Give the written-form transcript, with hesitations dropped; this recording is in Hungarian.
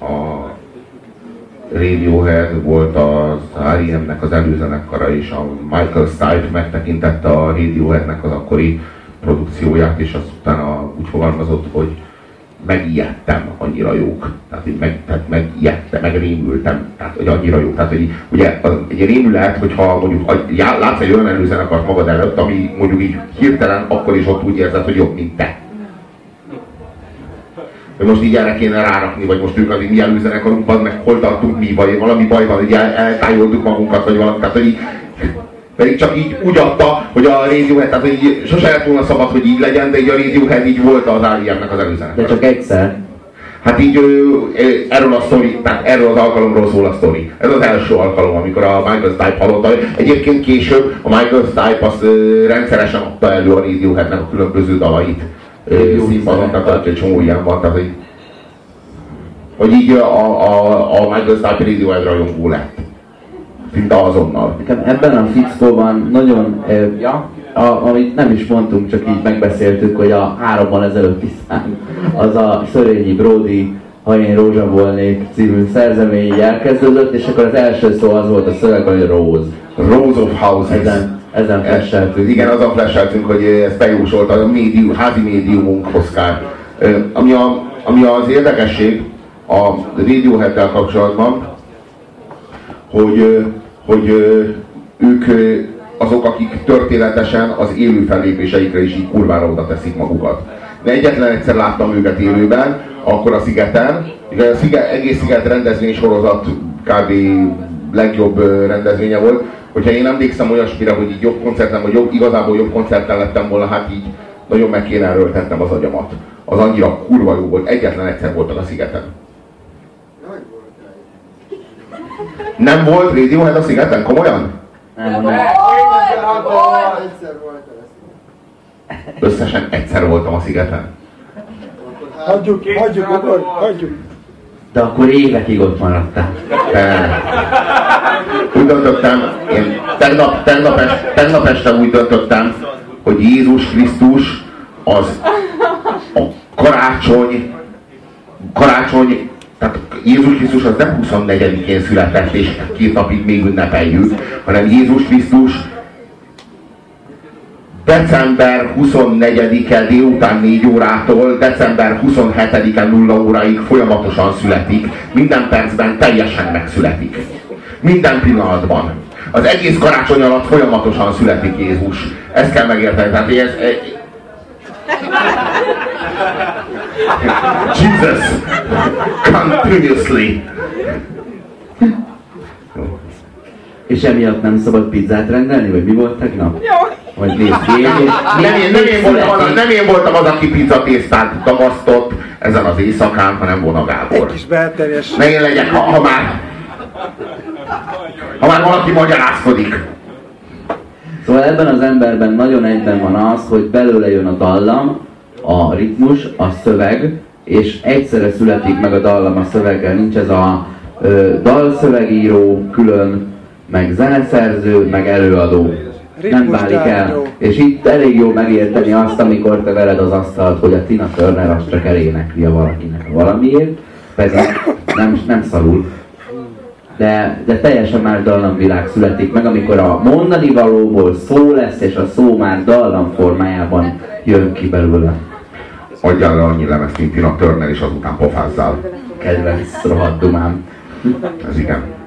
A Radiohead volt az R&M-nek az előzenekara, és a Michael Stipe megtekintette a Radioheadnek az akkori produkcióját, és azt utána úgy fogalmazott, hogy megijedtem, annyira jók. Tehát, hogy megijedtem, megrémültem, tehát, hogy annyira jók. Tehát, hogy ugye egy rémület, hogyha mondjuk látsz egy olyan előzenekart magad előtt, ami mondjuk így hirtelen akkor is ott úgy érzed, hogy jobb, mint te. Hogy most így erre kéne rárakni, vagy most ők az mi előzenekarunkban, meg hol tartunk mi, vagy valami baj van, hogy eltájoltuk magunkat, vagy valami, tehát, hogy így, pedig csak így úgy adta, hogy a Radiohead, tehát így sose lett volna szabad, hogy így legyen, de így a Radiohead így volt az R&M-nek az előzenekar. De csak egyszer. Hát így erről a sztori, tehát erről az alkalomról szól a sztori. Ez az első alkalom, amikor a Michael Stipe hallotta. Egyébként később a Michael Stipe az rendszeresen adta elő a Radioheadnek a különböző dalait. Színpadon, tehát egy csomó ilyen van, tehát hogy így a Michael Stipe Radiohead rajongó lett. Szinte azonnal. Nekem ebben a fickóban nagyon, amit nem is mondtunk, csak így megbeszéltük, hogy a 3-ban ezelőtti szám, az a Szörényi Bródi Ha én rózsa volnék című szerzemény elkezdődött, és akkor az első szó az volt a szöveg, hogy Rose. Rose of Houses. Ezen flasheltünk. Igen, azon flasheltünk, hogy ezt bejósolt a médium, házi médiumunkhoz kár. Ami az érdekesség a Radioheaddel kapcsolatban, hogy ők azok, akik történetesen az élő fellépéseikre is így kurvára oda teszik magukat. De egyetlen egyszer láttam őket élőben, akkor a Szigeten, egész Sziget rendezvény sorozat kb. Legjobb rendezvénye volt. Hogyha én emlékszem olyasmire, hogy így jobb koncerten, vagy igazából jobb koncerten lettem volna, hát így nagyon meg kéne erőltetnem az agyamat. Az annyira kurva jó volt, egyetlen egyszer voltak a Szigeten. Nem volt Radiohead a Szigeten? Komolyan? Nem volt! Összesen egyszer voltam a Szigeten. Hagyjuk. De akkor évekig ott maradtál. Úgy döntöttem, én tegnap este úgy döntöttem, hogy Jézus Krisztus az a karácsony, tehát Jézus Krisztus az nem 24-én született, és 2 napig még ünnepeljük, hanem Jézus Krisztus december 24-e délután 4 órától december 27-e 0 óráig folyamatosan születik. Minden percben teljesen megszületik. Minden pillanatban. Az egész karácsony alatt folyamatosan születik Jézus. Ezt kell megérteni. Tehát Jesus continuously. És emiatt nem szabad pizzát rendelni? Vagy mi volt tegnap? Vagy nem én voltam az, aki pizzatésztát dagasztott ezen az éjszakán, hanem Vona Gábor. Ne én legyek, ha már valaki magyarázkodik. Szóval ebben az emberben nagyon egyben van az, hogy belőle jön a dallam, a ritmus, a szöveg, és egyszerre születik meg a dallam a szöveggel. Nincs ez a dalszövegíró külön, meg zeneszerző, meg előadó. Nem válik el. És itt elég jó megérteni azt, amikor te vered az asztalt, hogy a Tina Turner azt csak elénekli a valakinek valamiért, pedig nem szalul. De teljesen más dallamvilág születik meg, amikor a mondani valóból szó lesz, és a szó már dallam formájában jön ki belőle. Adjál le annyi lemezt, mint Tina Turner, és azután pofázzál. Kedvenc rohadt dumám. Ez igen.